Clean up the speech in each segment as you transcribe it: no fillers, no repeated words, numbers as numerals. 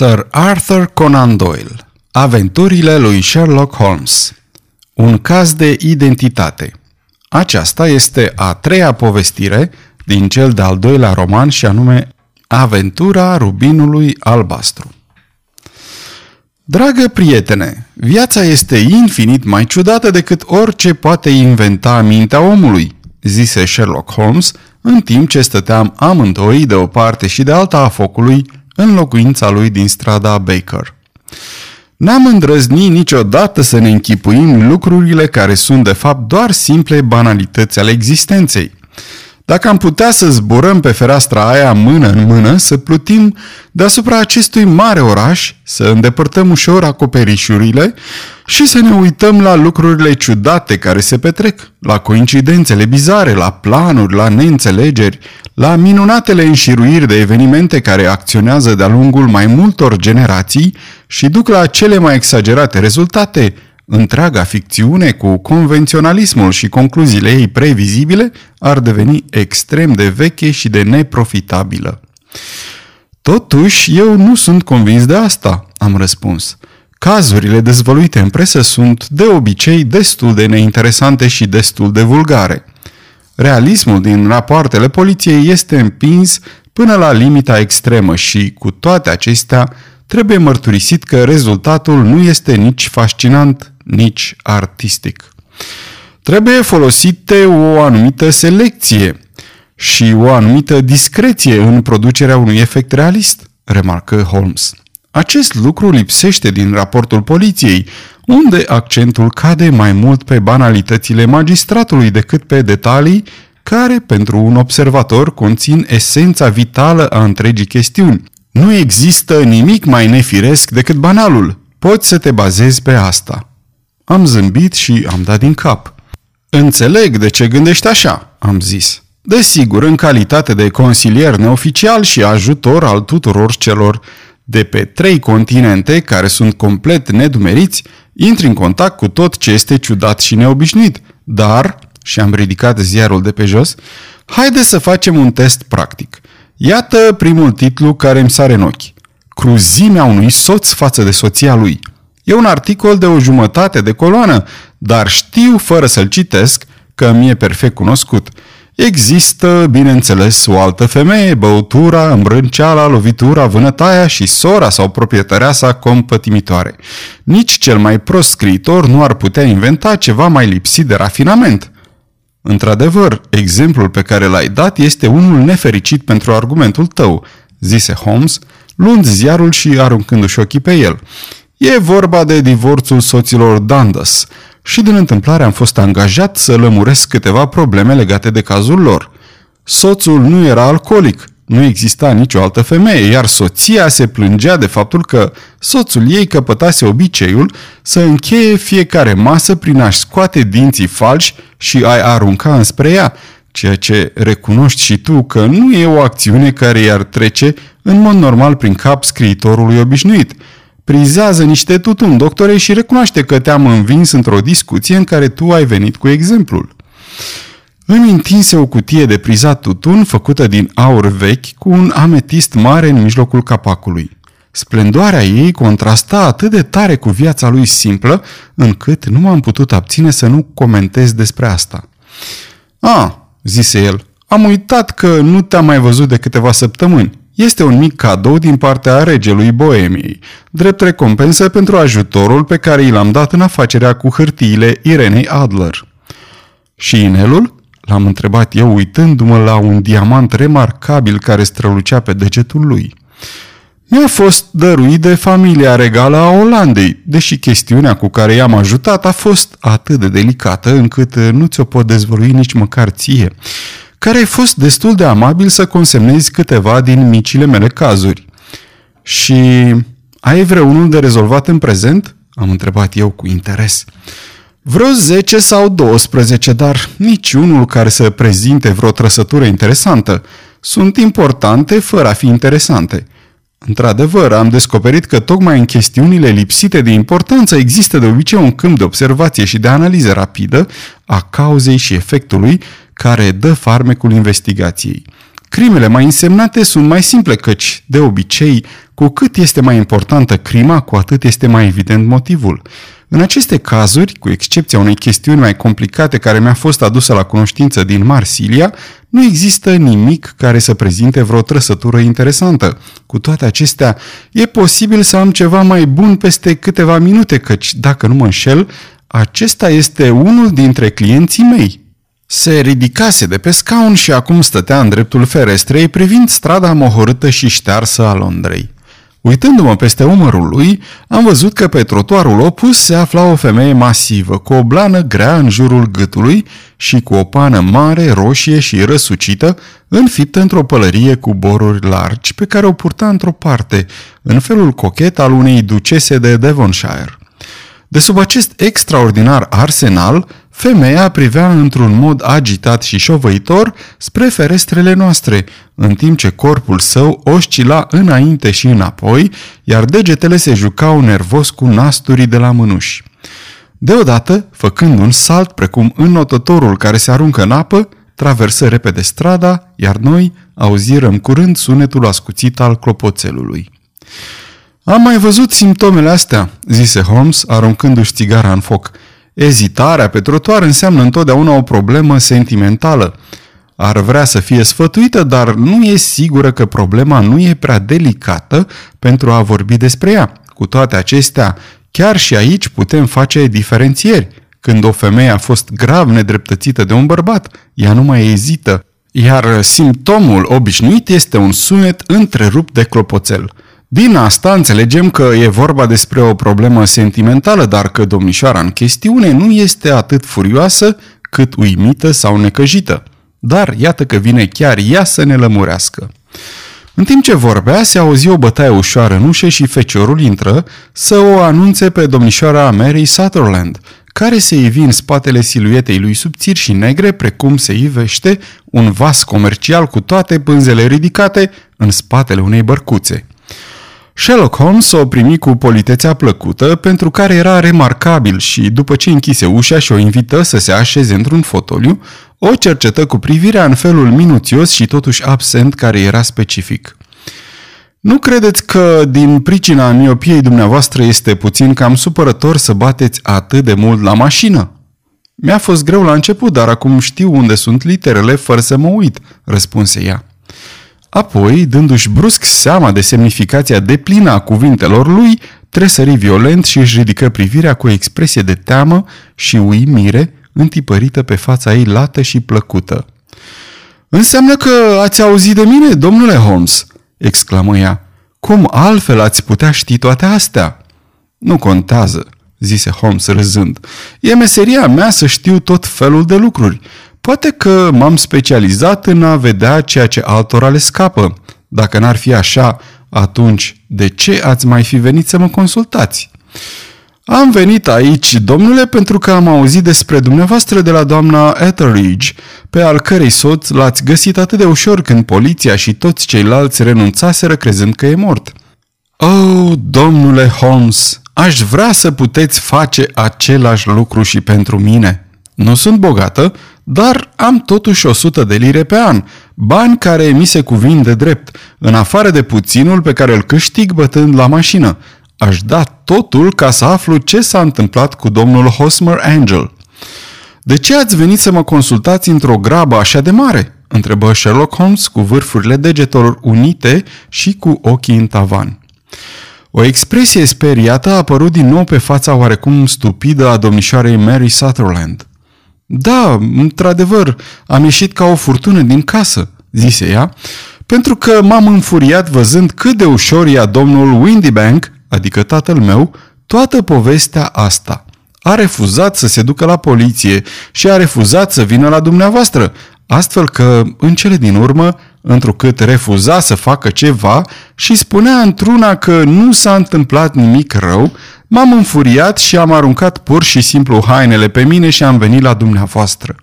Sir Arthur Conan Doyle, Aventurile lui Sherlock Holmes. Un caz de identitate. Aceasta este a treia povestire din cel de-al doilea roman și anume Aventura Rubinului Albastru. Dragă prietene, viața este infinit mai ciudată decât orice poate inventa mintea omului, zise Sherlock Holmes în timp ce stăteam amândoi de o parte și de alta a focului în locuința lui din strada Baker. N-am îndrăznit niciodată să ne închipuim lucrurile care sunt de fapt doar simple banalități ale existenței. Dacă am putea să zburăm pe fereastra aia mână în mână, să plutim deasupra acestui mare oraș, să îndepărtăm ușor acoperișurile și să ne uităm la lucrurile ciudate care se petrec, la coincidențele bizare, la planuri, la neînțelegeri, la minunatele înșiruiri de evenimente care acționează de-a lungul mai multor generații și duc la cele mai exagerate rezultate, întreaga ficțiune cu convenționalismul și concluziile ei previzibile ar deveni extrem de veche și de neprofitabilă. Totuși, eu nu sunt convins de asta, am răspuns. Cazurile dezvăluite în presă sunt, de obicei, destul de neinteresante și destul de vulgare. Realismul din rapoartele poliției este împins până la limita extremă și, cu toate acestea, trebuie mărturisit că rezultatul nu este nici fascinant, nici artistic. Trebuie folosite o anumită selecție și o anumită discreție în producerea unui efect realist, remarcă Holmes. Acest lucru lipsește din raportul poliției, unde accentul cade mai mult pe banalitățile magistratului decât pe detalii care, pentru un observator, conțin esența vitală a întregii chestiuni. Nu există nimic mai nefiresc decât banalul. Poți să te bazezi pe asta. Am zâmbit și am dat din cap. Înțeleg de ce gândești așa, am zis. Desigur, în calitate de consilier neoficial și ajutor al tuturor celor de pe 3 continente care sunt complet nedumeriți, intri în contact cu tot ce este ciudat și neobișnuit. Dar, și am ridicat ziarul de pe jos, haide să facem un test practic. Iată primul titlu care îmi sare în ochi. Cruzimea unui soț față de soția lui. E un articol de o jumătate de coloană, dar știu, fără să-l citesc, că mi-e perfect cunoscut. Există, bineînțeles, o altă femeie, băutura, îmbrânceala, lovitura, vânătaia și sora sau proprietăreasa compătimitoare. Nici cel mai prost scriitor nu ar putea inventa ceva mai lipsit de rafinament. Într-adevăr, exemplul pe care l-ai dat este unul nefericit pentru argumentul tău, zise Holmes, luând ziarul și aruncându-și ochii pe el. E vorba de divorțul soților Dundas și din întâmplare am fost angajat să lămuresc câteva probleme legate de cazul lor. Soțul nu era alcoolic, nu exista nicio altă femeie, iar soția se plângea de faptul că soțul ei căpătase obiceiul să încheie fiecare masă prin a-și scoate dinții falși și a-i arunca înspre ea, ceea ce recunoști și tu că nu e o acțiune care i-ar trece în mod normal prin cap scriitorului obișnuit. Prizează niște tutun, doctore, și recunoaște că te-am învins într-o discuție în care tu ai venit cu exemplul. Îmi întinse o cutie de prizat tutun făcută din aur vechi cu un ametist mare în mijlocul capacului. Splendoarea ei contrasta atât de tare cu viața lui simplă, încât nu m-am putut abține să nu comentez despre asta. A, zise el, am uitat că nu te-am mai văzut de câteva săptămâni. Este un mic cadou din partea regelui Boemiei, drept recompensă pentru ajutorul pe care i l-am dat în afacerea cu hârtiile Irenei Adler. Și inelul? L-am întrebat eu uitându-mă la un diamant remarcabil care strălucea pe degetul lui. Mi-a fost dăruit de familia regală a Olandei, deși chestiunea cu care i-am ajutat a fost atât de delicată încât nu ți-o pot dezvălui nici măcar ție, care ai fost destul de amabil să consemnezi câteva din micile mele cazuri. Și ai vreunul de rezolvat în prezent? Am întrebat eu cu interes. Vreo 10 sau 12, dar niciunul care să prezinte vreo trăsătură interesantă. Sunt importante fără a fi interesante. Într-adevăr, am descoperit că tocmai în chestiunile lipsite de importanță există de obicei un câmp de observație și de analiză rapidă a cauzei și efectului care dă farmecul investigației. Crimele mai însemnate sunt mai simple căci, de obicei, cu cât este mai importantă crima, cu atât este mai evident motivul. În aceste cazuri, cu excepția unei chestiuni mai complicate care mi-a fost adusă la cunoștință din Marsilia, nu există nimic care să prezinte vreo trăsătură interesantă. Cu toate acestea, e posibil să am ceva mai bun peste câteva minute, căci, dacă nu mă înșel, acesta este unul dintre clienții mei. Se ridicase de pe scaun și acum stătea în dreptul ferestrei, privind strada mohorâtă și ștearsă a Londrei. Uitându-mă peste umărul lui, am văzut că pe trotuarul opus se afla o femeie masivă, cu o blană grea în jurul gâtului și cu o pană mare, roșie și răsucită, înfiptă într-o pălărie cu boruri largi, pe care o purta într-o parte, în felul cochet al unei ducese de Devonshire. De sub acest extraordinar arsenal, femeia privea într-un mod agitat și șovăitor spre ferestrele noastre, în timp ce corpul său oscila înainte și înapoi, iar degetele se jucau nervos cu nasturii de la mânuși. Deodată, făcând un salt precum înnotătorul care se aruncă în apă, traversă repede strada, iar noi auzirăm curând sunetul ascuțit al clopoțelului. "Am mai văzut simptomele astea," zise Holmes, aruncându-și țigara în foc. "Ezitarea pe trotuar înseamnă întotdeauna o problemă sentimentală. Ar vrea să fie sfătuită, dar nu e sigură că problema nu e prea delicată pentru a vorbi despre ea. Cu toate acestea, chiar și aici putem face diferențieri. Când o femeie a fost grav nedreptățită de un bărbat, ea nu mai ezită, iar simptomul obișnuit este un sunet întrerupt de clopoțel. Din asta înțelegem că e vorba despre o problemă sentimentală, dar că domnișoara în chestiune nu este atât furioasă cât uimită sau necăjită. Dar iată că vine chiar ea să ne lămurească." În timp ce vorbea, se auzi o bătaie ușoară în ușă și feciorul intră să o anunțe pe domnișoara Mary Sutherland, care se ivi în spatele siluetei lui subțiri și negre, precum se ivește un vas comercial cu toate pânzele ridicate în spatele unei bărcuțe. Sherlock Holmes o primi cu politețea plăcută, pentru care era remarcabil și, după ce închise ușa și o invită să se așeze într-un fotoliu, o cercetă cu privirea în felul minuțios și totuși absent care era specific. "Nu credeți că, din pricina miopiei dumneavoastră, este puțin cam supărător să bateți atât de mult la mașină?" "Mi-a fost greu la început, dar acum știu unde sunt literele fără să mă uit," răspunse ea. Apoi, dându-și brusc seama de semnificația deplină a cuvintelor lui, tresări violent și își ridică privirea cu o expresie de teamă și uimire întipărită pe fața ei lată și plăcută. "Înseamnă că ați auzit de mine, domnule Holmes?" exclamă ea. "Cum altfel ați putea ști toate astea?" "Nu contează," zise Holmes râzând. "E meseria mea să știu tot felul de lucruri. Poate că m-am specializat în a vedea ceea ce altora le scapă. Dacă n-ar fi așa, atunci de ce ați mai fi venit să mă consultați?" "Am venit aici, domnule, pentru că am auzit despre dumneavoastră de la doamna Etheridge, pe al cărei soț l-ați găsit atât de ușor când poliția și toți ceilalți renunțaseră crezând că e mort." "Oh, domnule Holmes, aș vrea să puteți face același lucru și pentru mine. Nu sunt bogată, dar am totuși 100 de lire pe an, bani care mi se cuvin de drept, în afară de puținul pe care îl câștig bătând la mașină. Aș da totul ca să aflu ce s-a întâmplat cu domnul Hosmer Angel." "De ce ați venit să mă consultați într-o grabă așa de mare?" întrebă Sherlock Holmes cu vârfurile degetelor unite și cu ochii în tavan. O expresie speriată a apărut din nou pe fața oarecum stupidă a domnișoarei Mary Sutherland. "Da, într-adevăr, am ieșit ca o furtună din casă," zise ea, "pentru că m-am înfuriat văzând cât de ușor ia domnul Windibank, adică tatăl meu, toată povestea asta. A refuzat să se ducă la poliție și a refuzat să vină la dumneavoastră, astfel că, în cele din urmă, întrucât refuza să facă ceva și spunea într-una că nu s-a întâmplat nimic rău, m-am înfuriat și am aruncat pur și simplu hainele pe mine și am venit la dumneavoastră."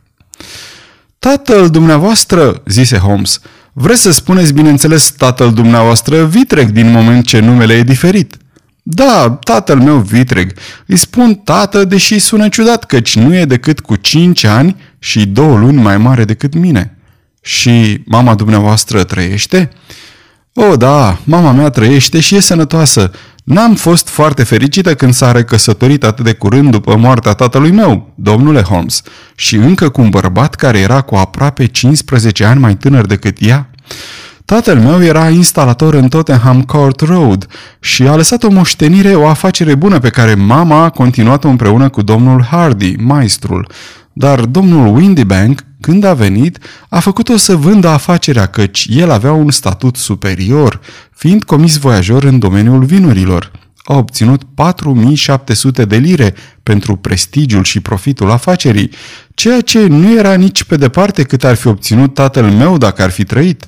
"Tatăl dumneavoastră," zise Holmes, "vreți să spuneți, bineînțeles, tatăl dumneavoastră vitreg, din moment ce numele e diferit." "Da, tatăl meu vitreg. Îi spun tată, deși sună ciudat, căci nu e decât cu 5 ani și 2 luni mai mare decât mine." și mama dumneavoastră trăiește? O, da, mama mea trăiește și e sănătoasă. N-am fost foarte fericită când s-a recăsătorit atât de curând după moartea tatălui meu, domnule Holmes, și încă cu un bărbat care era cu aproape 15 ani mai tânăr decât ea. Tatăl meu era instalator în Tottenham Court Road și a lăsat o moștenire, o afacere bună pe care mama a continuat-o împreună cu domnul Hardy, maestrul. Dar domnul Windibank, când a venit, a făcut-o să vândă afacerea, căci el avea un statut superior, fiind comis voiajor în domeniul vinurilor. A obținut 4.700 de lire pentru prestigiul și profitul afacerii, ceea ce nu era nici pe departe cât ar fi obținut tatăl meu dacă ar fi trăit.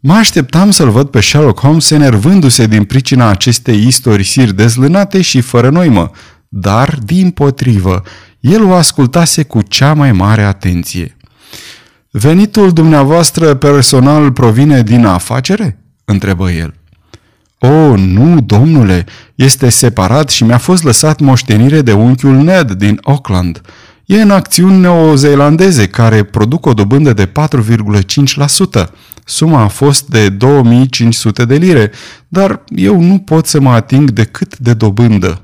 Mă așteptam să-l văd pe Sherlock Holmes enervându-se din pricina acestei istorisiri dezlânate și fără noimă, dar, dimpotrivă, el o ascultase cu cea mai mare atenție. Venitul dumneavoastră personal provine din afacere?" întrebă el. O, nu, domnule, este separat și mi-a fost lăsat moștenire de unchiul Ned din Auckland. E în acțiuni neozeelandeze care produc o dobândă de 4,5%. Suma a fost de 2500 de lire, dar eu nu pot să mă ating decât de dobândă."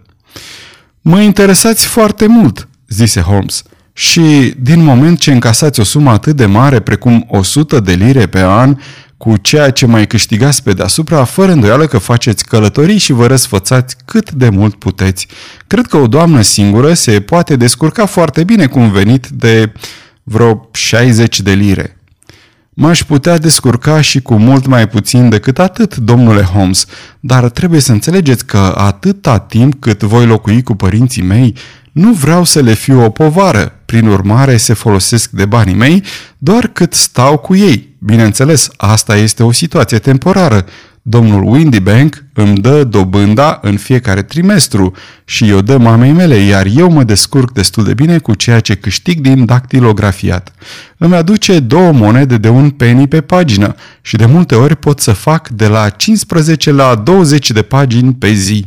Mă interesați foarte mult," zise Holmes, și din moment ce încasați o sumă atât de mare precum 100 de lire pe an, cu ceea ce mai câștigați pe deasupra, fără îndoială că faceți călătorii și vă răsfățați cât de mult puteți. Cred că o doamnă singură se poate descurca foarte bine cu un venit de vreo 60 de lire." M-aș putea descurca și cu mult mai puțin decât atât, domnule Holmes, dar trebuie să înțelegeți că atâta timp cât voi locui cu părinții mei, nu vreau să le fiu o povară, prin urmare se folosesc de banii mei doar cât stau cu ei. Bineînțeles, asta este o situație temporară. Domnul Windibank îmi dă dobânda în fiecare trimestru și eu dă mamei mele, iar eu mă descurc destul de bine cu ceea ce câștig din dactilografiat. Îmi aduce 2 monede de 1 penny pe pagină și de multe ori pot să fac de la 15 la 20 de pagini pe zi.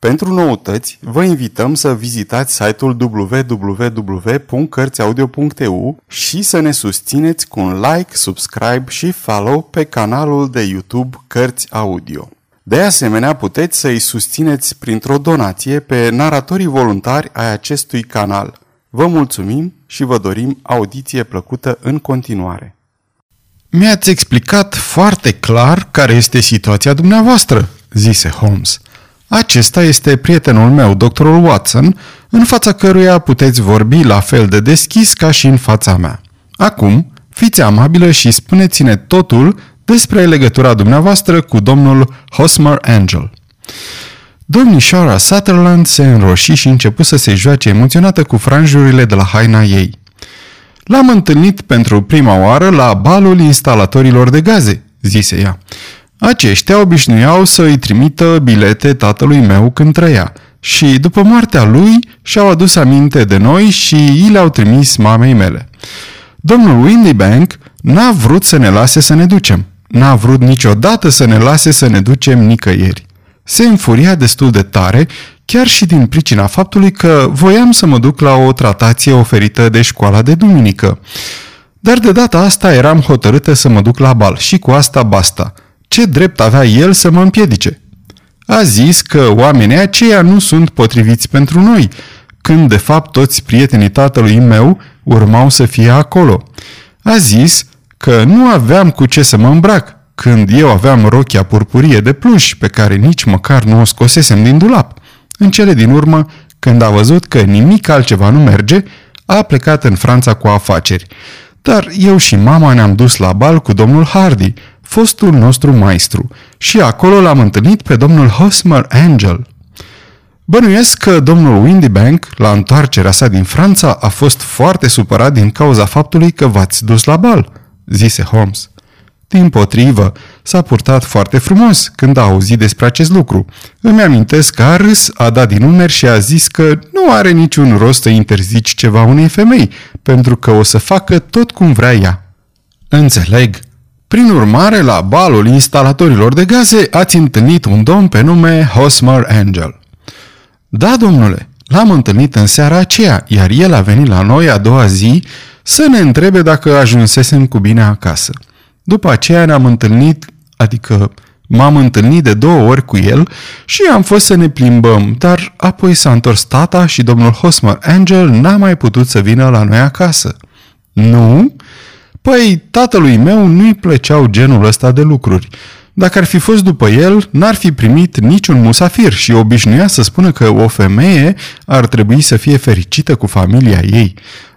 Pentru noutăți, vă invităm să vizitați site-ul www.cărţiaudio.eu și să ne susțineți cu un like, subscribe și follow pe canalul de YouTube Cărți Audio. De asemenea, puteți să îi susțineți printr-o donație pe naratorii voluntari ai acestui canal. Vă mulțumim și vă dorim audiție plăcută în continuare. Mi-ați explicat foarte clar care este situația dumneavoastră, zise Holmes. Acesta este prietenul meu, doctorul Watson, în fața căruia puteți vorbi la fel de deschis ca și în fața mea. Acum, fiți amabilă și spuneți-ne totul despre legătura dumneavoastră cu domnul Hosmer Angel. Domnișoara Sutherland se înroși și începu să se joace emoționată cu franjurile de la haina ei. L-am întâlnit pentru prima oară la balul instalatorilor de gaze, zise ea. Aceștia obișnuiau să îi trimită bilete tatălui meu când trăia și, după moartea lui, și-au adus aminte de noi și i le-au trimis mamei mele. Domnul Windibank n-a vrut să ne lase să ne ducem. N-a vrut niciodată să ne lase să ne ducem nicăieri. Se înfuria destul de tare, chiar și din pricina faptului că voiam să mă duc la o tratație oferită de școala de duminică. Dar de data asta eram hotărâtă să mă duc la bal și cu asta basta. Ce drept avea el să mă împiedice? A zis că oamenii aceia nu sunt potriviți pentru noi, când de fapt toți prietenii tatălui meu urmau să fie acolo. A zis că nu aveam cu ce să mă îmbrac, când eu aveam rochia purpurie de pluș, pe care nici măcar nu o scosesem din dulap. În cele din urmă, când a văzut că nimic altceva nu merge, a plecat în Franța cu afaceri. Dar eu și mama ne-am dus la bal cu domnul Hardy, fostul nostru maestru, și acolo l-am întâlnit pe domnul Hosmer Angel. Bănuiesc că domnul Windibank, la întoarcerea sa din Franța, a fost foarte supărat din cauza faptului că v-ați dus la bal, zise Holmes. Dimpotrivă, S-a purtat foarte frumos când a auzit despre acest lucru. Îmi amintesc că a râs, a dat din umeri și a zis că nu are niciun rost să interzici ceva unei femei, pentru că o să facă tot cum vrea ea. Înțeleg. Prin urmare, la balul instalatorilor de gaze ați întâlnit un domn pe nume Hosmer Angel. Da, domnule, l-am întâlnit în seara aceea, iar el a venit la noi a doua zi să ne întrebe dacă ajunsesem cu bine acasă. După aceea m-am întâlnit de 2 ori cu el și am fost să ne plimbăm, dar apoi s-a întors tata și domnul Hosmer Angel n-a mai putut să vină la noi acasă. Nu? Păi, tatălui meu nu-i plăceau genul ăsta de lucruri. Dacă ar fi fost după el, n-ar fi primit niciun musafir și obișnuia să spună că o femeie ar trebui să fie fericită cu familia ei.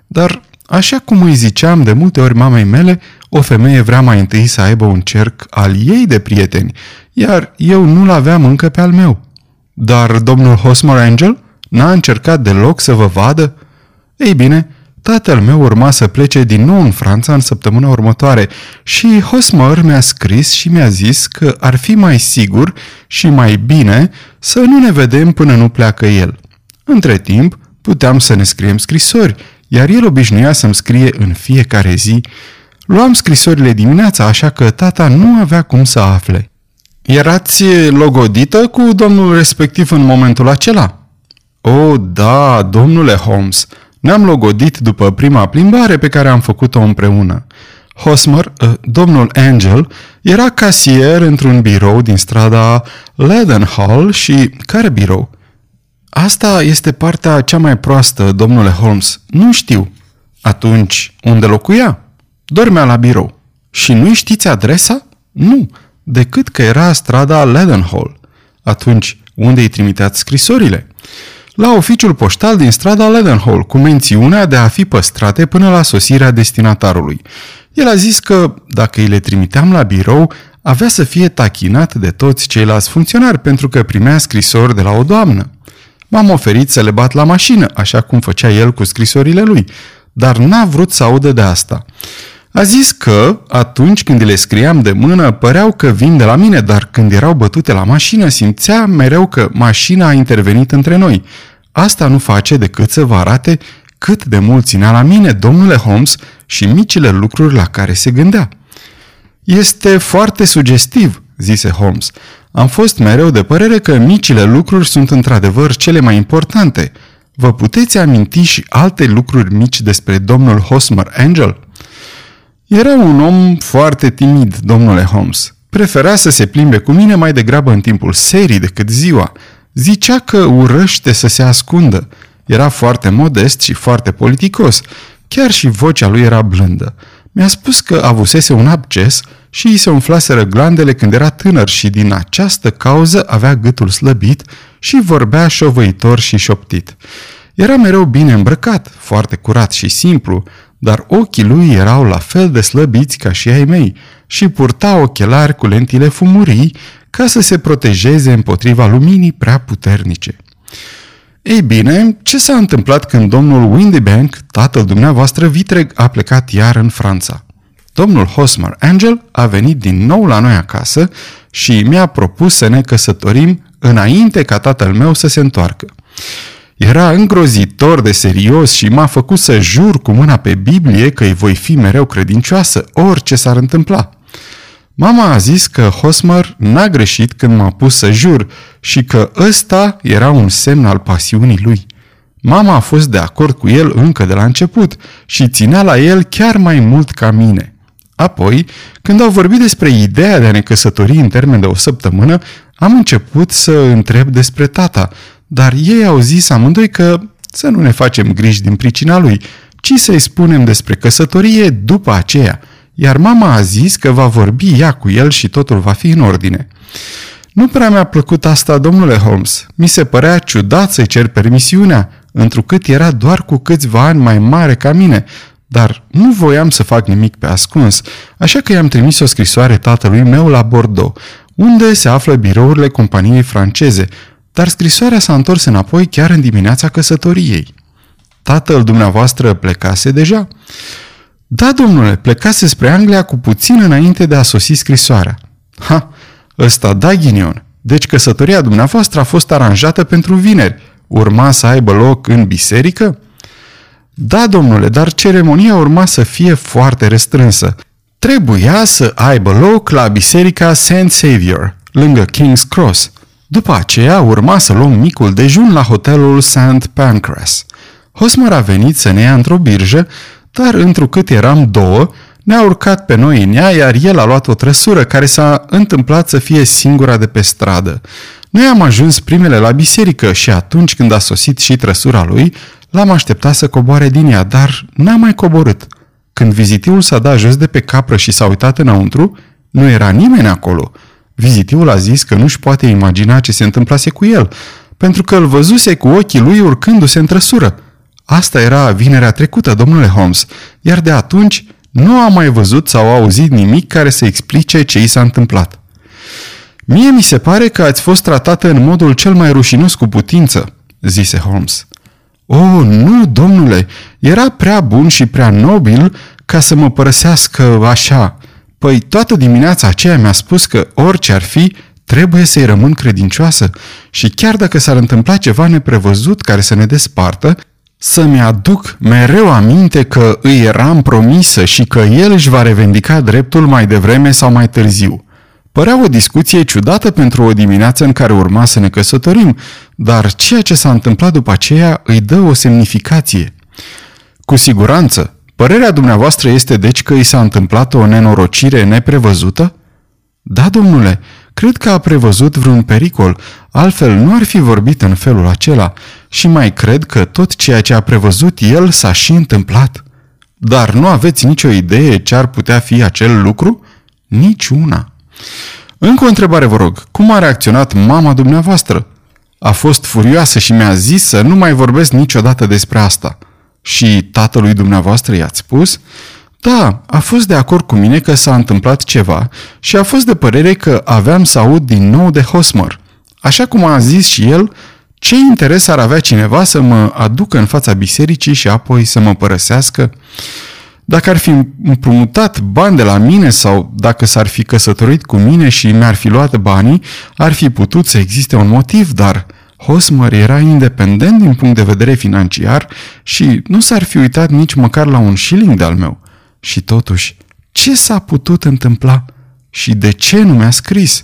Dar, așa cum îi ziceam de multe ori mamei mele, o femeie vrea mai întâi să aibă un cerc al ei de prieteni, iar eu nu-l aveam încă pe al meu. Dar domnul Hosmer Angel n-a încercat deloc să vă vadă? Ei bine, tatăl meu urma să plece din nou în Franța în săptămâna următoare și Hosmer mi-a scris și mi-a zis că ar fi mai sigur și mai bine să nu ne vedem până nu pleacă el. Între timp, puteam să ne scriem scrisori, iar el obișnuia să-mi scrie în fiecare zi. Luam scrisorile dimineața, așa că tata nu avea cum să afle. Erați logodită cu domnul respectiv în momentul acela? O, da, domnule Holmes, ne-am logodit după prima plimbare pe care am făcut-o împreună. Hosmer, domnul Angel, era casier într-un birou din strada Leadenhall și... Care birou? Asta este partea cea mai proastă, domnule Holmes. Nu știu. Atunci, unde locuia? Dormea la birou. Și nu știți adresa? Nu, decât că era strada Leadenhall. Atunci, unde îi trimiteați scrisorile? La oficiul poștal din strada Leadenhall, cu mențiunea de a fi păstrate până la sosirea destinatarului. El a zis că, dacă îi le trimiteam la birou, avea să fie tachinat de toți ceilalți funcționari, pentru că primea scrisori de la o doamnă. M-am oferit să le bat la mașină, așa cum făcea el cu scrisorile lui, dar n-a vrut să audă de asta. A zis că, atunci când le scriam de mână, păreau că vin de la mine, dar când erau bătute la mașină, simțea mereu că mașina a intervenit între noi. Asta nu face decât să vă arate cât de mult ținea la mine, domnule Holmes, și micile lucruri la care se gândea. Este foarte sugestiv, zise Holmes. Am fost mereu de părere că micile lucruri sunt într-adevăr cele mai importante. Vă puteți aminti și alte lucruri mici despre domnul Hosmer Angel? Era un om foarte timid, domnule Holmes. Prefera să se plimbe cu mine mai degrabă în timpul serii decât ziua. Zicea că urăște să se ascundă. Era foarte modest și foarte politicos. Chiar și vocea lui era blândă. Mi-a spus că avusese un absces și îi se umflaseră glandele când era tânăr și din această cauză avea gâtul slăbit și vorbea șovăitor și șoptit. Era mereu bine îmbrăcat, foarte curat și simplu, dar ochii lui erau la fel de slăbiți ca și ai mei și purta ochelari cu lentile fumurii ca să se protejeze împotriva luminii prea puternice. Ei bine, ce s-a întâmplat când domnul Windibank, tatăl dumneavoastră vitreg, a plecat iar în Franța? Domnul Hosmer Angel a venit din nou la noi acasă și mi-a propus să ne căsătorim înainte ca tatăl meu să se întoarcă. Era îngrozitor de serios și m-a făcut să jur cu mâna pe Biblie că îi voi fi mereu credincioasă, orice s-ar întâmpla. Mama a zis că Hosmer n-a greșit când m-a pus să jur și că ăsta era un semn al pasiunii lui. Mama a fost de acord cu el încă de la început și ținea la el chiar mai mult ca mine. Apoi, când au vorbit despre ideea de a ne căsători în termen de 1 săptămână, am început să întreb despre tata, dar ei au zis amândoi că să nu ne facem griji din pricina lui, ci să-i spunem despre căsătorie după aceea, iar mama a zis că va vorbi ea cu el și totul va fi în ordine. Nu prea mi-a plăcut asta, domnule Holmes. Mi se părea ciudat să-i cer permisiunea, întrucât era doar cu câțiva ani mai mare ca mine, dar nu voiam să fac nimic pe ascuns, așa că i-am trimis o scrisoare tatălui meu la Bordeaux, unde se află birourile companiei franceze, dar scrisoarea s-a întors înapoi chiar în dimineața căsătoriei. Tatăl dumneavoastră plecase deja? Da, domnule, plecase spre Anglia cu puțin înainte de a sosi scrisoarea. Ha, ăsta da ghinion. Deci căsătoria dumneavoastră a fost aranjată pentru vineri. Urma să aibă loc în biserică? Da, domnule, dar ceremonia urma să fie foarte restrânsă. Trebuia să aibă loc la biserica St. Saviour, lângă King's Cross. După aceea urma să luăm micul dejun la hotelul St. Pancras. Hosmer a venit să ne ia într-o birjă, dar întrucât eram două, ne-a urcat pe noi în ea, iar el a luat o trăsură care s-a întâmplat să fie singura de pe stradă. Noi am ajuns primele la biserică și atunci când a sosit și trăsura lui, l-am așteptat să coboare din ea, dar n-a mai coborât. Când vizitiul s-a dat jos de pe capră și s-a uitat înăuntru, nu era nimeni acolo. Vizitiul a zis că nu-și poate imagina ce se întâmplase cu el, pentru că îl văzuse cu ochii lui urcându-se în trăsură. Asta era vinerea trecută, domnule Holmes, iar de atunci nu a mai văzut sau auzit nimic care să explice ce i s-a întâmplat. Mie mi se pare că ați fost tratată în modul cel mai rușinos cu putință, zise Holmes. Oh, nu, domnule, era prea bun și prea nobil ca să mă părăsească așa. Păi toată dimineața aceea mi-a spus că orice ar fi, trebuie să-i rămân credincioasă și chiar dacă s-ar întâmpla ceva neprevăzut care să ne despartă, să-mi aduc mereu aminte că îi eram promisă și că el își va revendica dreptul mai devreme sau mai târziu. Părea o discuție ciudată pentru o dimineață în care urma să ne căsătorim, dar ceea ce s-a întâmplat după aceea îi dă o semnificație. Cu siguranță, părerea dumneavoastră este deci că i s-a întâmplat o nenorocire neprevăzută? Da, domnule, cred că a prevăzut vreun pericol, altfel nu ar fi vorbit în felul acela și mai cred că tot ceea ce a prevăzut el s-a și întâmplat. Dar nu aveți nicio idee ce ar putea fi acel lucru? Niciuna. Încă o întrebare, vă rog. Cum a reacționat mama dumneavoastră? A fost furioasă și mi-a zis să nu mai vorbesc niciodată despre asta. Și tatălui dumneavoastră i-ați spus? Da, a fost de acord cu mine că s-a întâmplat ceva și a fost de părere că aveam să aud din nou de Hosmer. Așa cum a zis și el, ce interes ar avea cineva să mă aducă în fața bisericii și apoi să mă părăsească? Dacă ar fi împrumutat bani de la mine sau dacă s-ar fi căsătorit cu mine și mi-ar fi luat banii, ar fi putut să existe un motiv, dar Hosmer era independent din punct de vedere financiar și nu s-ar fi uitat nici măcar la un shilling de-al meu. Și totuși, ce s-a putut întâmpla? Și de ce nu mi-a scris?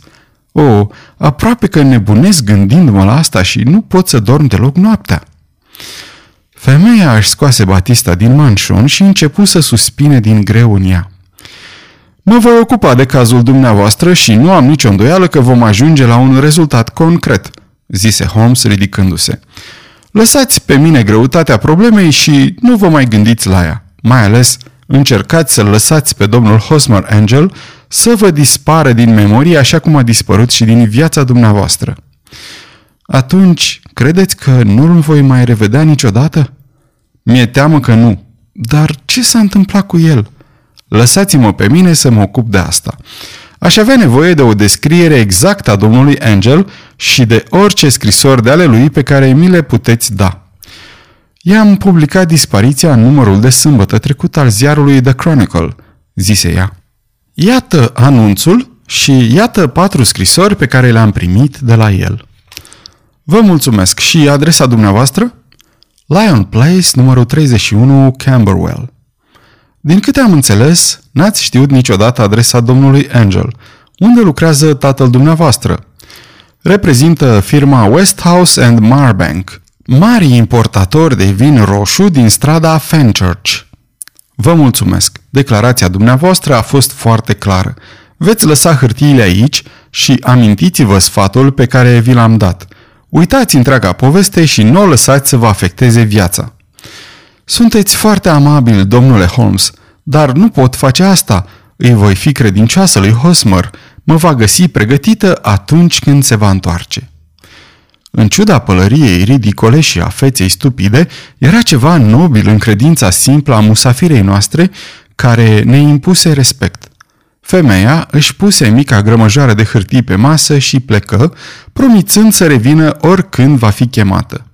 Oh, aproape că nebunesc gândindu-mă la asta și nu pot să dorm deloc noaptea. Femeia își scoase batista din manșon și începu să suspine din greu în ea. Mă voi ocupa de cazul dumneavoastră și nu am nicio îndoială că vom ajunge la un rezultat concret, zise Holmes ridicându-se. Lăsați pe mine greutatea problemei și nu vă mai gândiți la ea. Mai ales, încercați să-l lăsați pe domnul Hosmer Angel să vă dispară din memorie așa cum a dispărut și din viața dumneavoastră. Atunci, credeți că nu-l voi mai revedea niciodată? Mi-e teamă că nu. Dar ce s-a întâmplat cu el? Lăsați-mă pe mine să mă ocup de asta. Aș avea nevoie de o descriere exactă a domnului Angel și de orice scrisori de ale lui pe care mi le puteți da. I-am publicat dispariția în numărul de sâmbătă trecut al ziarului The Chronicle, zise ea. Iată anunțul și iată 4 scrisori pe care le-am primit de la el. Vă mulțumesc. Și adresa dumneavoastră? Lion Place, numărul 31, Camberwell. Din câte am înțeles, n-ați știut niciodată adresa domnului Angel. Unde lucrează tatăl dumneavoastră? Reprezintă firma West House and Marbank, mari importatori de vin roșu din strada Fenchurch. Vă mulțumesc. Declarația dumneavoastră a fost foarte clară. Veți lăsa hârtiile aici și amintiți-vă sfatul pe care vi l-am dat. Uitați întreaga poveste și nu o lăsați să vă afecteze viața. Sunteți foarte amabil, domnule Holmes, dar nu pot face asta. Îi voi fi credincioasă lui Hosmer. Mă va găsi pregătită atunci când se va întoarce. În ciuda pălăriei ridicole și a feței stupide, era ceva nobil în credința simplă a musafirei noastre care ne impuse respect. Femeia își puse mica grămăjoară de hârtii pe masă și plecă, promițând să revină oricând va fi chemată.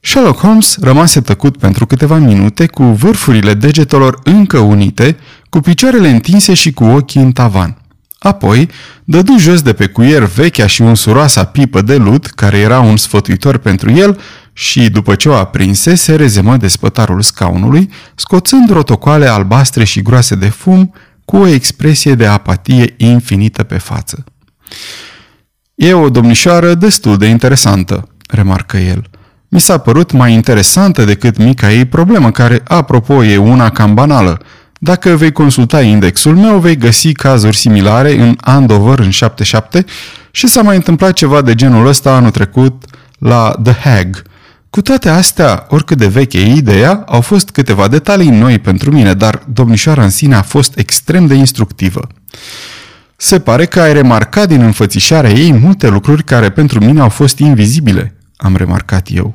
Sherlock Holmes rămase tăcut pentru câteva minute, cu vârfurile degetelor încă unite, cu picioarele întinse și cu ochii în tavan. Apoi, dădu jos de pe cuier vechea și unsuroasa pipă de lut, care era un sfătuitor pentru el, și, după ce o aprinse, se rezemă de spătarul scaunului, scoțând rotocoale albastre și groase de fum, cu o expresie de apatie infinită pe față. "E o domnișoară destul de interesantă," remarcă el. "Mi s-a părut mai interesantă decât mica ei problemă, care, apropo, e una cam banală. Dacă vei consulta indexul meu, vei găsi cazuri similare în Andover în 77 și s-a mai întâmplat ceva de genul ăsta anul trecut la The Hague. Cu toate astea, oricât de veche e ideea, au fost câteva detalii noi pentru mine, dar domnișoara în sine a fost extrem de instructivă. Se pare că ai remarcat din înfățișarea ei multe lucruri care pentru mine au fost invizibile," am remarcat eu.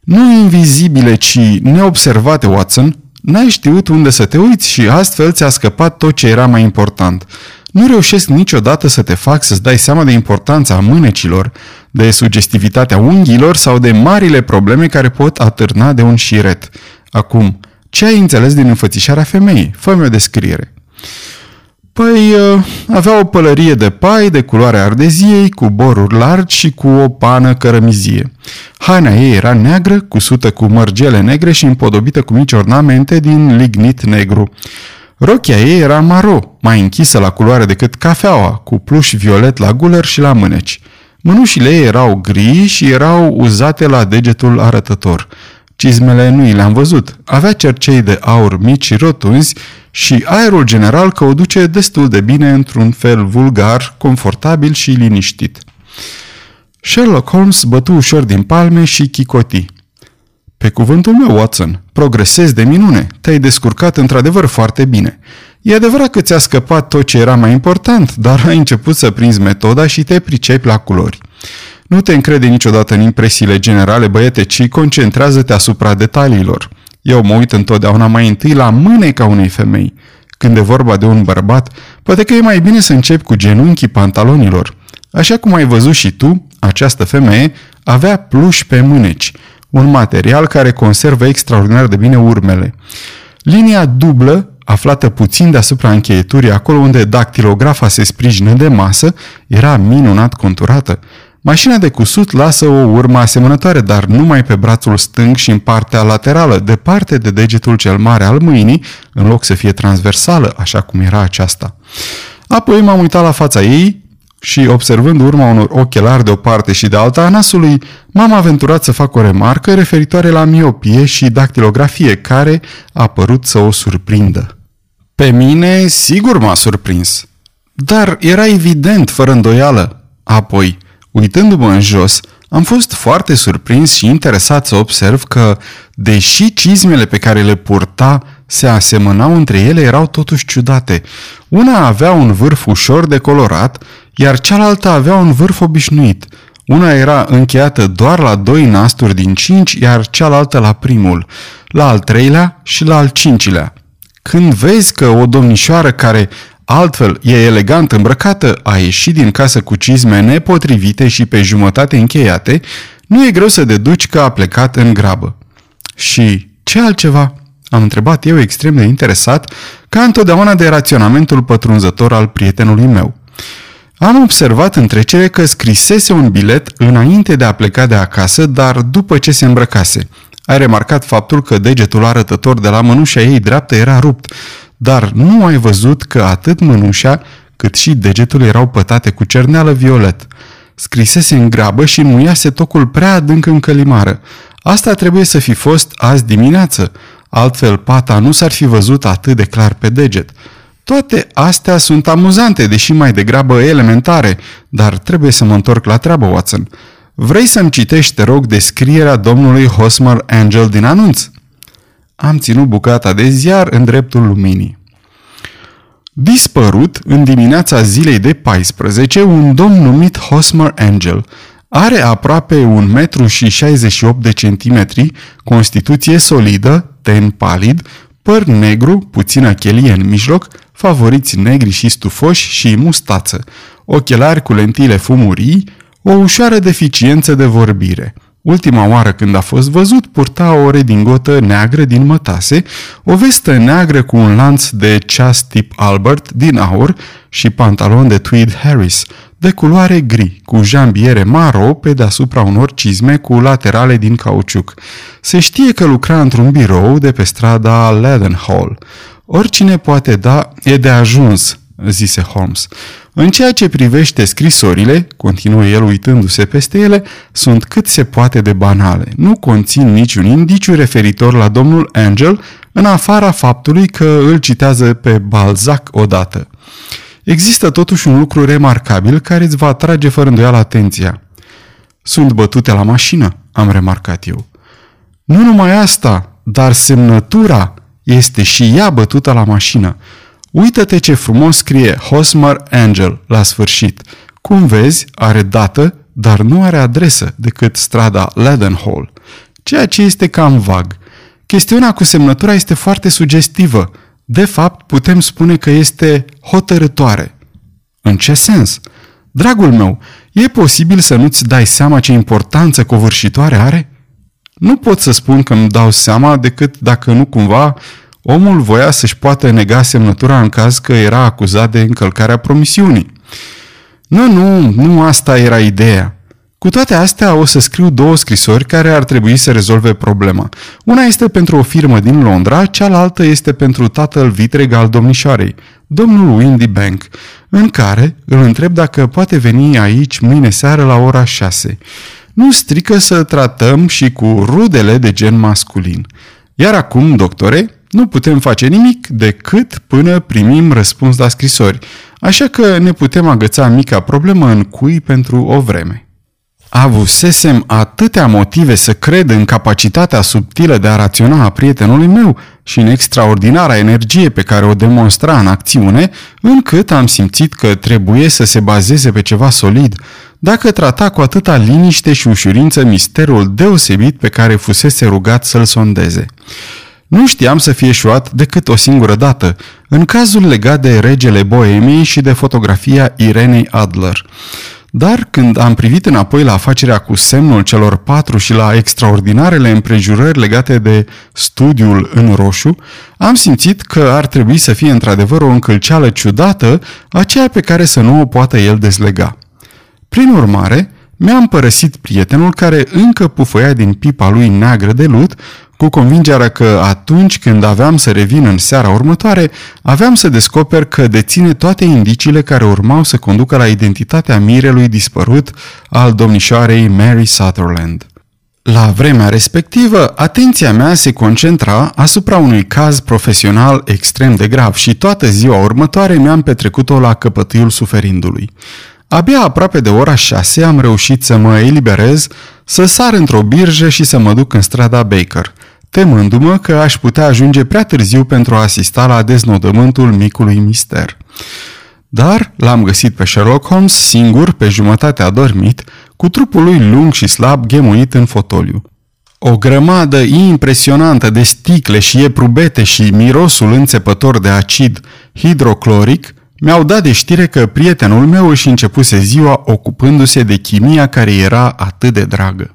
"Nu invizibile, ci neobservate, Watson. N-ai știut unde să te uiți și astfel ți-a scăpat tot ce era mai important. Nu reușesc niciodată să te fac să-ți dai seama de importanța mânecilor, de sugestivitatea unghiilor sau de marile probleme care pot atârna de un șiret. Acum, ce ai înțeles din înfățișarea femeii? Fă-mi o descriere." "Păi, avea o pălărie de pai de culoare ardeziei, cu boruri largi și cu o pană cărămizie. Haina ei era neagră, cusută cu mărgele negre și împodobită cu mici ornamente din lignit negru. Rochia ei era maro, mai închisă la culoare decât cafeaua, cu pluș violet la guler și la mâneci. Mânușile ei erau gri și erau uzate la degetul arătător. Cizmele nu i le-am văzut. Avea cercei de aur mici și rotunzi și aerul general că o duce destul de bine într-un fel vulgar, confortabil și liniștit." Sherlock Holmes bătu ușor din palme și chicoti. "Pe cuvântul meu, Watson, progresezi de minune. Te-ai descurcat într-adevăr foarte bine. E adevărat că ți-a scăpat tot ce era mai important, dar ai început să prinzi metoda și te pricepi la culori. Nu te încrede niciodată în impresiile generale, băiete, ci concentrează-te asupra detaliilor. Eu mă uit întotdeauna mai întâi la mâneca unei femei. Când e vorba de un bărbat, poate că e mai bine să începi cu genunchii pantalonilor. Așa cum ai văzut și tu, această femeie avea pluș pe mâneci, un material care conservă extraordinar de bine urmele. Linia dublă, aflată puțin deasupra încheieturii, acolo unde dactilografa se sprijină de masă, era minunat conturată. Mașina de cusut lasă o urmă asemănătoare, dar numai pe brațul stâng și în partea laterală, departe de degetul cel mare al mâinii, în loc să fie transversală, așa cum era aceasta. Apoi m-am uitat la fața ei și, observând urma unor ochelari de o parte și de alta a nasului, m-am aventurat să fac o remarcă referitoare la miopie și dactilografie, care a părut să o surprindă." "Pe mine, sigur m-a surprins." "Dar era evident, fără îndoială." "Apoi, uitându-mă în jos, am fost foarte surprins și interesat să observ că, deși cizmele pe care le purta se asemănau între ele, erau totuși ciudate. Una avea un vârf ușor decolorat, iar cealaltă avea un vârf obișnuit. Una era încheiată doar la 2 nasturi din 5, iar cealaltă la primul, la al 3-lea și la al 5-lea. Când vezi că o domnișoară care altfel e elegant îmbrăcată a ieșit din casă cu cizme nepotrivite și pe jumătate încheiate, nu e greu să deduci că a plecat în grabă." "Și ce altceva?" am întrebat eu, extrem de interesat, ca întotdeauna de raționamentul pătrunzător al prietenului meu. "Am observat în trecere că scrisese un bilet înainte de a pleca de acasă, dar după ce se îmbrăcase. Ai remarcat faptul că degetul arătător de la mânușa ei dreaptă era rupt, dar nu ai văzut că atât mânușa cât și degetul erau pătate cu cerneală violet. Scrisese în grabă și înmuiase tocul prea adânc în călimară. Asta trebuie să fi fost azi dimineață, altfel pata nu s-ar fi văzut atât de clar pe deget. Toate astea sunt amuzante, deși mai degrabă elementare, dar trebuie să mă întorc la treabă, Watson. Vrei să-mi citești, te rog, descrierea domnului Hosmer Angel din anunț?" Am ținut bucata de ziar în dreptul luminii. "Dispărut în dimineața zilei de 14, un domn numit Hosmer Angel. Are aproape 1,68 m, constituție solidă, ten palid, păr negru, puțină chelie în mijloc, favoriți negri și stufoși și mustață, ochelari cu lentile fumurii, o ușoară deficiență de vorbire. Ultima oară când a fost văzut, purta o redingotă neagră din mătase, o vestă neagră cu un lanț de ceas tip Albert din aur și pantalon de tweed Harris, de culoare gri, cu jambiere maro pe deasupra unor cizme cu laterale din cauciuc. Se știe că lucra într-un birou de pe strada Leadenhall. Oricine poate da, e de ajuns, zise Holmes. În ceea ce privește scrisorile, continuă el uitându-se peste ele, sunt cât se poate de banale. Nu conțin niciun indiciu referitor la domnul Angel, în afara faptului că îl citează pe Balzac odată. Există totuși un lucru remarcabil care îți va atrage fără îndoială atenția. Sunt bătute la mașină, am remarcat eu. Nu numai asta, dar semnătura este și ea bătută la mașină. Uită-te ce frumos scrie Hosmer Angel la sfârșit. Cum vezi, are dată, dar nu are adresă decât strada Leadenhall, ceea ce este cam vag. Chestiunea cu semnătura este foarte sugestivă. De fapt, putem spune că este hotărătoare. În ce sens? Dragul meu, e posibil să nu-ți dai seama ce importanță covârșitoare are? Nu pot să spun că îmi dau seama decât dacă nu cumva omul voia să-și poată nega semnătura în caz că era acuzat de încălcarea promisiunii. Nu asta era ideea. Cu toate astea o să scriu două scrisori care ar trebui să rezolve problema. Una este pentru o firmă din Londra, cealaltă este pentru tatăl vitreg al domnișoarei, domnul Windibank, în care îl întreb dacă poate veni aici mâine seară la ora 6. Nu strică să tratăm și cu rudele de gen masculin. Iar acum, doctore, nu putem face nimic decât până primim răspuns la scrisori, așa că ne putem agăța mica problemă în cui pentru o vreme. Avusesem atâtea motive să cred în capacitatea subtilă de a raționa a prietenului meu și în extraordinara energie pe care o demonstra în acțiune, încât am simțit că trebuie să se bazeze pe ceva solid, dacă trata cu atâta liniște și ușurință misterul deosebit pe care fusese rugat să-l sondeze. Nu știam să fie eșuat decât o singură dată, în cazul legat de regele Boemiei și de fotografia Irenei Adler. Dar când am privit înapoi la afacerea cu semnul celor 4 și la extraordinarele împrejurări legate de studiul în roșu, am simțit că ar trebui să fie într-adevăr o încălceală ciudată, aceea pe care să nu o poată el dezlega. Prin urmare, mi-am părăsit prietenul care încă pufăia din pipa lui neagră de lut, cu convingerea că atunci când aveam să revin în seara următoare, aveam să descoper că deține toate indiciile care urmau să conducă la identitatea mirelui dispărut al domnișoarei Mary Sutherland. La vremea respectivă, atenția mea se concentra asupra unui caz profesional extrem de grav și toată ziua următoare mi-am petrecut-o la căpătâiul suferindului. Abia aproape de ora 6 am reușit să mă eliberez, să sar într-o birjă și să mă duc în strada Baker, temându-mă că aș putea ajunge prea târziu pentru a asista la deznodământul micului mister. Dar l-am găsit pe Sherlock Holmes singur, pe jumătate adormit, cu trupul lui lung și slab ghemuit în fotoliu. O grămadă impresionantă de sticle și eprubete și mirosul înțepător de acid hidrocloric mi-au dat de știre că prietenul meu își începuse ziua ocupându-se de chimia care era atât de dragă.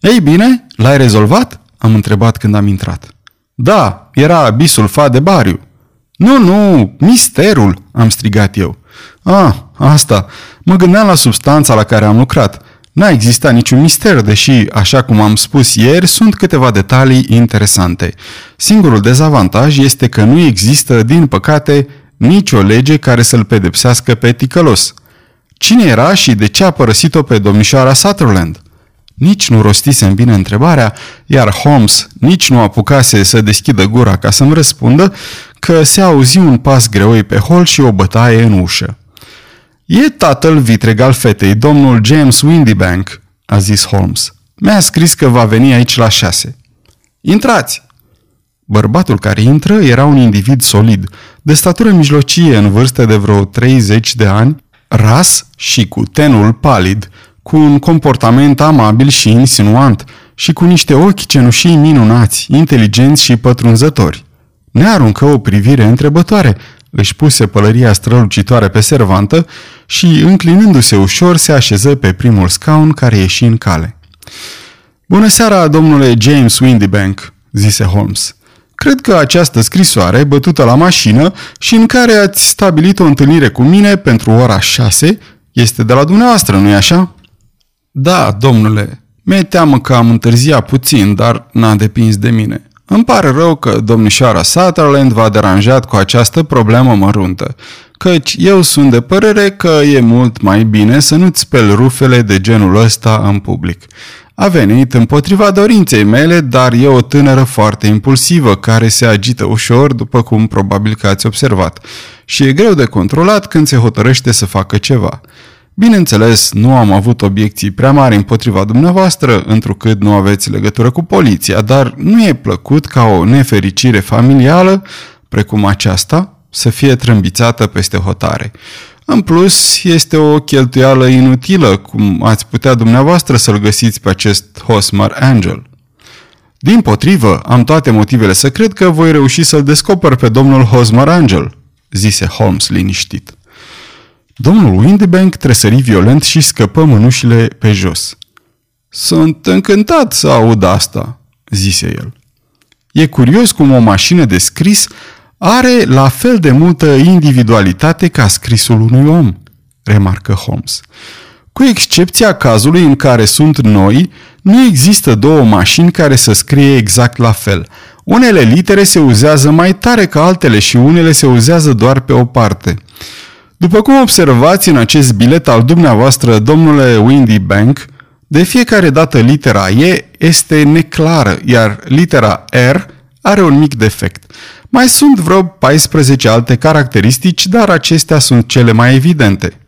Ei bine, l-ai rezolvat?" am întrebat când am intrat. Da, era bisulfat de bariu." Nu, misterul!" am strigat eu. Asta, mă gândeam la substanța la care am lucrat. N-a existat niciun mister, deși, așa cum am spus ieri, sunt câteva detalii interesante. Singurul dezavantaj este că nu există, din păcate, nici o lege care să-l pedepsească pe ticălos. Cine era și de ce a părăsit-o pe domnișoara Sutherland? Nici nu rostisem bine întrebarea, iar Holmes nici nu apucase să deschidă gura ca să-mi răspundă că se auzi un pas greoi pe hol și o bătaie în ușă. E tatăl vitreg al fetei, domnul James Windibank, a zis Holmes. Mi-a scris că va veni aici la 6. Intrați! Bărbatul care intră era un individ solid, de statură mijlocie, în vârstă de vreo 30 de ani, ras și cu tenul palid, cu un comportament amabil și insinuant și cu niște ochi cenușii minunați, inteligenți și pătrunzători. Ne aruncă o privire întrebătoare, își puse pălăria strălucitoare pe servantă și, înclinându-se ușor, se așeză pe primul scaun care ieși în cale. Bună seara, domnule James Windibank, zise Holmes. Cred că această scrisoare, bătută la mașină și în care ați stabilit o întâlnire cu mine pentru ora 6, este de la dumneavoastră, nu-i așa? Da, domnule. Mi-e teamă că am întârziat puțin, dar n-a depins de mine. Îmi pare rău că domnișoara Sutherland v-a deranjat cu această problemă măruntă, căci eu sunt de părere că e mult mai bine să nu-ți speli rufele de genul ăsta în public. A venit împotriva dorinței mele, dar e o tânără foarte impulsivă, care se agită ușor, după cum probabil că ați observat, și e greu de controlat când se hotărăște să facă ceva. Bineînțeles, nu am avut obiecții prea mari împotriva dumneavoastră, întrucât nu aveți legătură cu poliția, dar nu e plăcut ca o nefericire familială, precum aceasta, să fie trâmbițată peste hotare. În plus, este o cheltuială inutilă, cum ați putea dumneavoastră să-l găsiți pe acest Hosmer Angel. Dimpotrivă, am toate motivele să cred că voi reuși să-l descoper pe domnul Hosmer Angel, zise Holmes liniștit. Domnul Windibank tresări violent și scăpă mânușile pe jos. Sunt încântat să aud asta, zise el. E curios cum o mașină de scris are la fel de multă individualitate ca scrisul unui om, remarcă Holmes. Cu excepția cazului în care sunt noi, nu există două mașini care să scrie exact la fel. Unele litere se uzează mai tare ca altele și unele se uzează doar pe o parte. După cum observați în acest bilet al dumneavoastră, domnule Windibank, de fiecare dată litera E este neclară, iar litera R are un mic defect. Mai sunt vreo 14 alte caracteristici, dar acestea sunt cele mai evidente.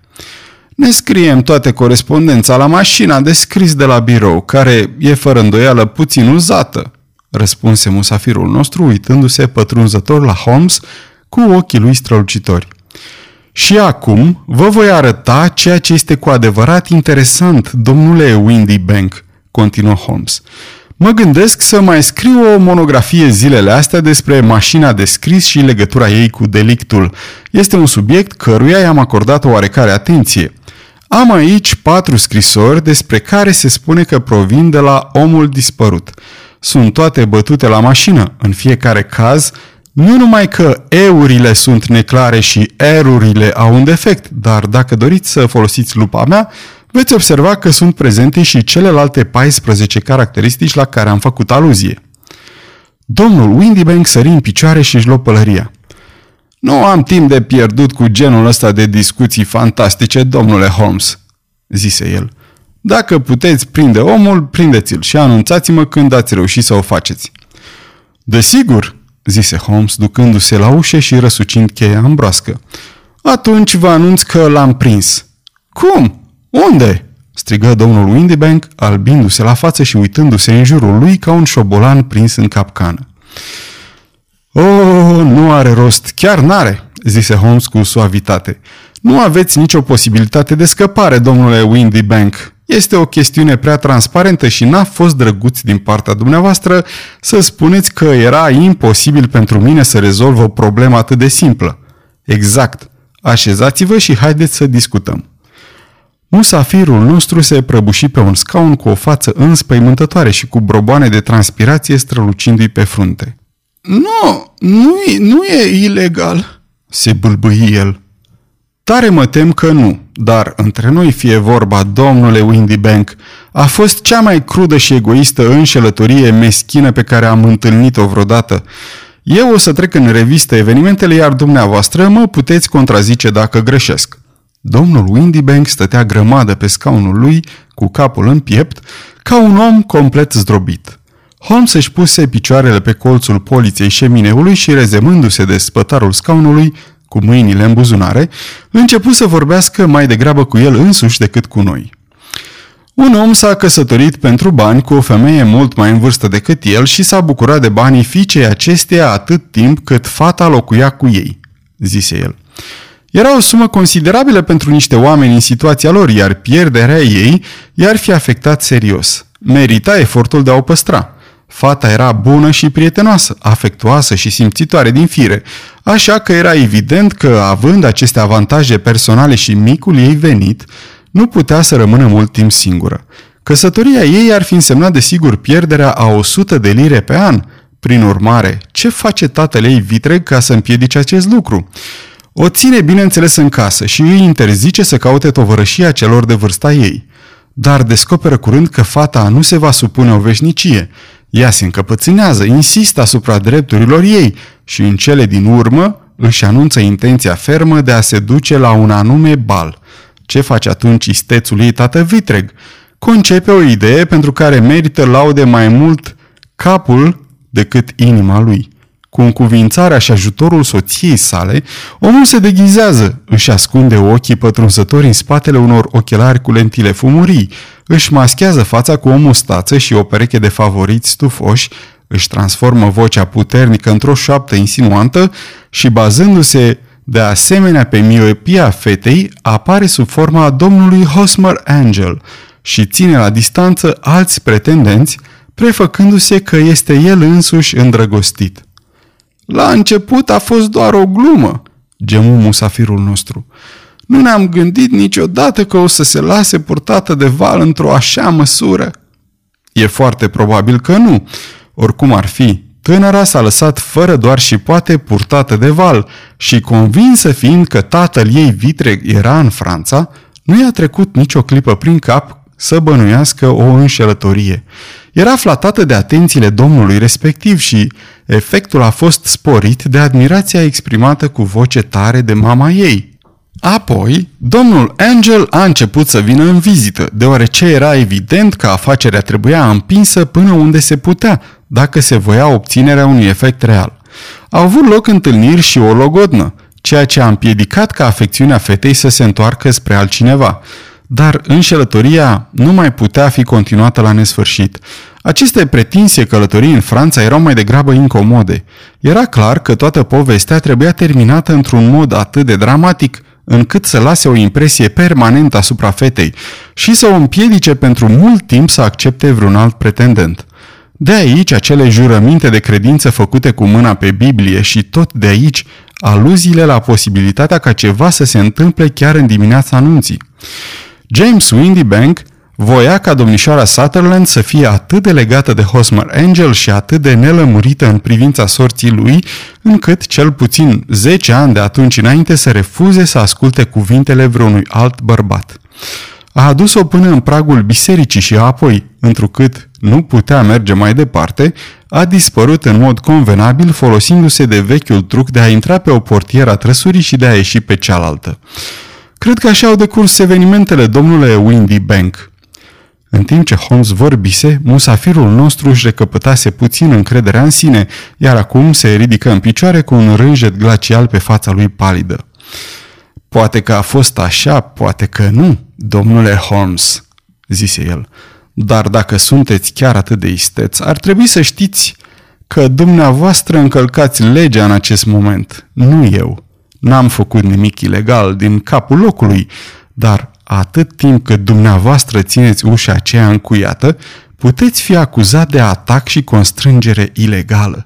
Ne scriem toată corespondența la mașina de scris de la birou, care e fără îndoială puțin uzată, răspunse musafirul nostru uitându-se pătrunzător la Holmes cu ochii lui strălucitori. Și acum vă voi arăta ceea ce este cu adevărat interesant, domnule Windibank, continuă Holmes. Mă gândesc să mai scriu o monografie zilele astea despre mașina de scris și legătura ei cu delictul. Este un subiect căruia i-am acordat oarecare atenție. Am aici 4 scrisori despre care se spune că provin de la omul dispărut. Sunt toate bătute la mașină, în fiecare caz. Nu numai că E-urile sunt neclare și R-urile au un defect, dar dacă doriți să folosiți lupa mea, veți observa că sunt prezente și celelalte 14 caracteristici la care am făcut aluzie. Domnul Windibank sări în picioare și își luă pălăria. Nu am timp de pierdut cu genul ăsta de discuții fantastice, domnule Holmes, zise el. Dacă puteți prinde omul, prindeți-l și anunțați-mă când ați reușit să o faceți. Desigur, zise Holmes, ducându-se la ușă și răsucind cheia în broască. Atunci vă anunț că l-am prins. Cum? Unde? Strigă domnul Windibank, albindu-se la față și uitându-se în jurul lui ca un șobolan prins în capcană. Oh, nu are rost, chiar n-are, zise Holmes cu suavitate. Nu aveți nicio posibilitate de scăpare, domnule Windibank. Este o chestiune prea transparentă și n-a fost drăguț din partea dumneavoastră să spuneți că era imposibil pentru mine să rezolv o problemă atât de simplă. Exact. Așezați-vă și haideți să discutăm. Musafirul nostru se prăbuși pe un scaun cu o față înspăimântătoare și cu broboane de transpirație strălucindu-i pe frunte. Nu e ilegal, se bâlbâi el. Tare mă tem că nu, dar între noi fie vorba, domnule Windibank, a fost cea mai crudă și egoistă înșelătorie meschină pe care am întâlnit-o vreodată. Eu o să trec în revistă evenimentele, iar dumneavoastră mă puteți contrazice dacă greșesc. Domnul Windibank stătea grămadă pe scaunul lui, cu capul în piept, ca un om complet zdrobit. Holmes își puse picioarele pe colțul poliței șemineului și, rezemându-se de spătarul scaunului, cu mâinile în buzunare, începu să vorbească mai degrabă cu el însuși decât cu noi. Un om s-a căsătorit pentru bani cu o femeie mult mai în vârstă decât el și s-a bucurat de banii fiicei acesteia atât timp cât fata locuia cu ei, zise el. Era o sumă considerabilă pentru niște oameni în situația lor, iar pierderea ei i-ar fi afectat serios. Merita efortul de a o păstra. Fata era bună și prietenoasă, afectuoasă și simțitoare din fire, așa că era evident că, având aceste avantaje personale și micul ei venit, nu putea să rămână mult timp singură. Căsătoria ei ar fi însemnat desigur pierderea a 100 de lire pe an. Prin urmare, ce face tatăl ei vitreg ca să împiedice acest lucru? O ține bineînțeles în casă și îi interzice să caute tovărășia celor de vârsta ei. Dar descoperă curând că fata nu se va supune o veșnicie. Ea se încăpățânează, insistă asupra drepturilor ei și în cele din urmă își anunță intenția fermă de a se duce la un anume bal. Ce face atunci istețul ei tată vitreg? Concepe o idee pentru care merită laude mai mult capul decât inima lui. Cu încuvințarea și ajutorul soției sale, omul se deghizează, își ascunde ochii pătrunzători în spatele unor ochelari cu lentile fumurii, își maschează fața cu o mustață și o pereche de favoriți stufoși, își transformă vocea puternică într-o șoaptă insinuantă și, bazându-se de asemenea pe miopia fetei, apare sub forma domnului Hosmer Angel și ține la distanță alți pretendenți, prefăcându-se că este el însuși îndrăgostit. La început a fost doar o glumă, gemu musafirul nostru. Nu ne-am gândit niciodată că o să se lase purtată de val într-o așa măsură. E foarte probabil că nu. Oricum ar fi, tânăra s-a lăsat fără doar și poate purtată de val și, convinsă fiind că tatăl ei vitreg era în Franța, nu i-a trecut nicio clipă prin cap să bănuiască o înșelătorie. Era flatată de atențiile domnului respectiv și efectul a fost sporit de admirația exprimată cu voce tare de mama ei. Apoi, domnul Angel a început să vină în vizită, deoarece era evident că afacerea trebuia împinsă până unde se putea, dacă se voia obținerea unui efect real. Au avut loc întâlniri și o logodnă, ceea ce a împiedicat ca afecțiunea fetei să se întoarcă spre altcineva. Dar înșelătoria nu mai putea fi continuată la nesfârșit. Aceste pretinse călătorii în Franța erau mai degrabă incomode. Era clar că toată povestea trebuia terminată într-un mod atât de dramatic, încât să lase o impresie permanentă asupra fetei și să o împiedice pentru mult timp să accepte vreun alt pretendent. De aici acele jurăminte de credință făcute cu mâna pe Biblie și tot de aici aluziile la posibilitatea ca ceva să se întâmple chiar în dimineața anunții. James Windibank voia ca domnișoara Sutherland să fie atât de legată de Hosmer Angel și atât de nelămurită în privința sorții lui, încât cel puțin 10 ani de atunci înainte să refuze să asculte cuvintele vreunui alt bărbat. A adus-o până în pragul bisericii și apoi, întrucât nu putea merge mai departe, a dispărut în mod convenabil folosindu-se de vechiul truc de a intra pe o portieră a trăsurii și de a ieși pe cealaltă. Cred că așa au decurs evenimentele, domnule Windibank. În timp ce Holmes vorbise, musafirul nostru își recăpătase puțin încrederea în sine, iar acum se ridică în picioare cu un rânjet glacial pe fața lui palidă. Poate că a fost așa, poate că nu, domnule Holmes, zise el. Dar dacă sunteți chiar atât de isteți, ar trebui să știți că dumneavoastră încălcați legea în acest moment, nu eu. N-am făcut nimic ilegal din capul locului, dar atât timp cât dumneavoastră țineți ușa aceea încuiată, puteți fi acuzat de atac și constrângere ilegală.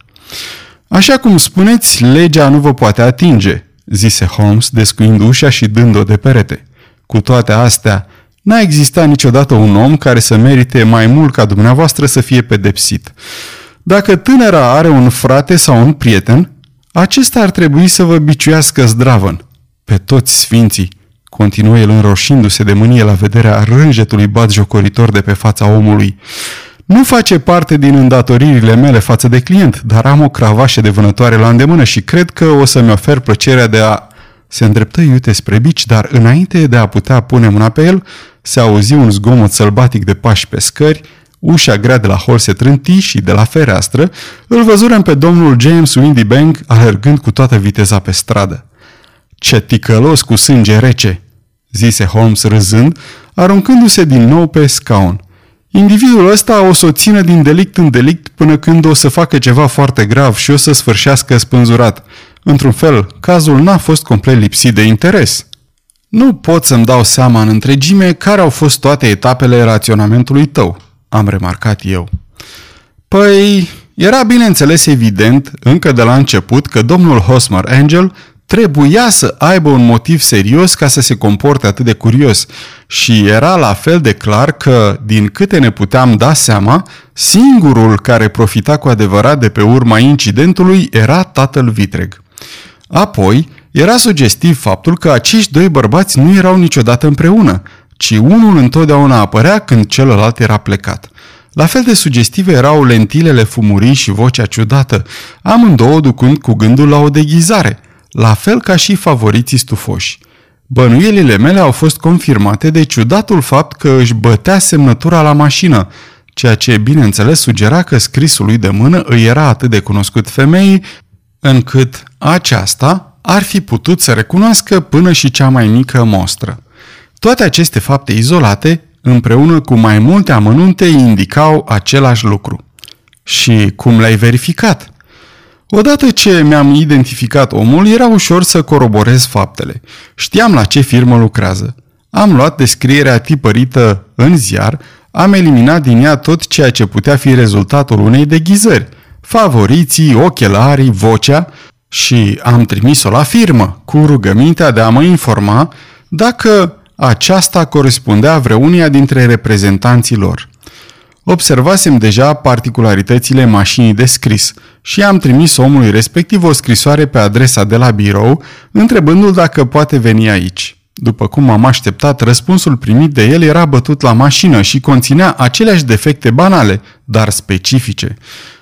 Așa cum spuneți, legea nu vă poate atinge, zise Holmes, descuind ușa și dând-o de perete. Cu toate astea, n-a existat niciodată un om care să merite mai mult ca dumneavoastră să fie pedepsit. Dacă tânăra are un frate sau un prieten, acesta ar trebui să vă biciuiască zdravăn. Pe toți sfinții, continuă el înroșindu-se de mânie la vederea rânjetului batjocoritor de pe fața omului. Nu face parte din îndatoririle mele față de client, dar am o cravașă de vânătoare la îndemână și cred că o să-mi ofer plăcerea de a... Se îndreptă iute spre bici, dar înainte de a putea pune mâna pe el, se auzi un zgomot sălbatic de pași pe scări, ușa grea de la hol se trânti și de la fereastră îl văzurăm pe domnul James Windibank alergând cu toată viteza pe stradă. Ce ticălos cu sânge rece!" zise Holmes râzând, aruncându-se din nou pe scaun. Individul ăsta o să o țină din delict în delict până când o să facă ceva foarte grav și o să sfârșească spânzurat. Într-un fel, cazul n-a fost complet lipsit de interes." Nu pot să-mi dau seama în întregime care au fost toate etapele raționamentului tău," am remarcat eu. Păi, era bineînțeles evident, încă de la început, că domnul Hosmer Angel trebuia să aibă un motiv serios ca să se comporte atât de curios și era la fel de clar că, din câte ne puteam da seama, singurul care profita cu adevărat de pe urma incidentului era tatăl vitreg. Apoi, era sugestiv faptul că acești doi bărbați nu erau niciodată împreună, ci unul întotdeauna apărea când celălalt era plecat. La fel de sugestive erau lentilele fumurii și vocea ciudată, amândouă ducând cu gândul la o deghizare, la fel ca și favoriții stufoși. Bănuielile mele au fost confirmate de ciudatul fapt că își bătea semnătura la mașină, ceea ce, bineînțeles, sugera că scrisul lui de mână îi era atât de cunoscut femeii, încât aceasta ar fi putut să recunoască până și cea mai mică mostră. Toate aceste fapte izolate, împreună cu mai multe amănunte, indicau același lucru. Și cum l-ai verificat? Odată ce mi-am identificat omul, era ușor să coroborez faptele. Știam la ce firmă lucrează. Am luat descrierea tipărită în ziar, am eliminat din ea tot ceea ce putea fi rezultatul unei deghizări, favoriții, ochelarii, vocea, și am trimis-o la firmă, cu rugămintea de a mă informa dacă aceasta corespundea vreunia dintre reprezentanții lor. Observasem deja particularitățile mașinii de scris și am trimis omului respectiv o scrisoare pe adresa de la birou, întrebându-l dacă poate veni aici. După cum am așteptat, răspunsul primit de el era bătut la mașină și conținea aceleași defecte banale, dar specifice.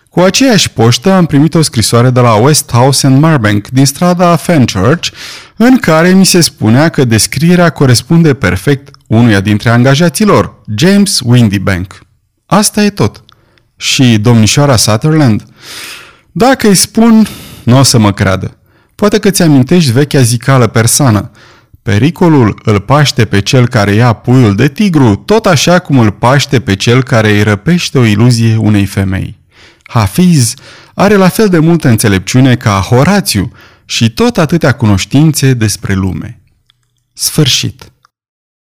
Cu aceeași poștă am primit o scrisoare de la West House and Marbank, din strada Fenchurch, în care mi se spunea că descrierea corespunde perfect unuia dintre angajații lor, James Windibank. Asta e tot. Și domnișoara Sutherland? Dacă îi spun, nu o să mă creadă. Poate că ți amintești vechea zicală persană. Pericolul îl paște pe cel care ia puiul de tigru, tot așa cum îl paște pe cel care îi răpește o iluzie unei femei. Hafiz are la fel de multă înțelepciune ca Horațiu și tot atâtea cunoștințe despre lume. Sfârșit.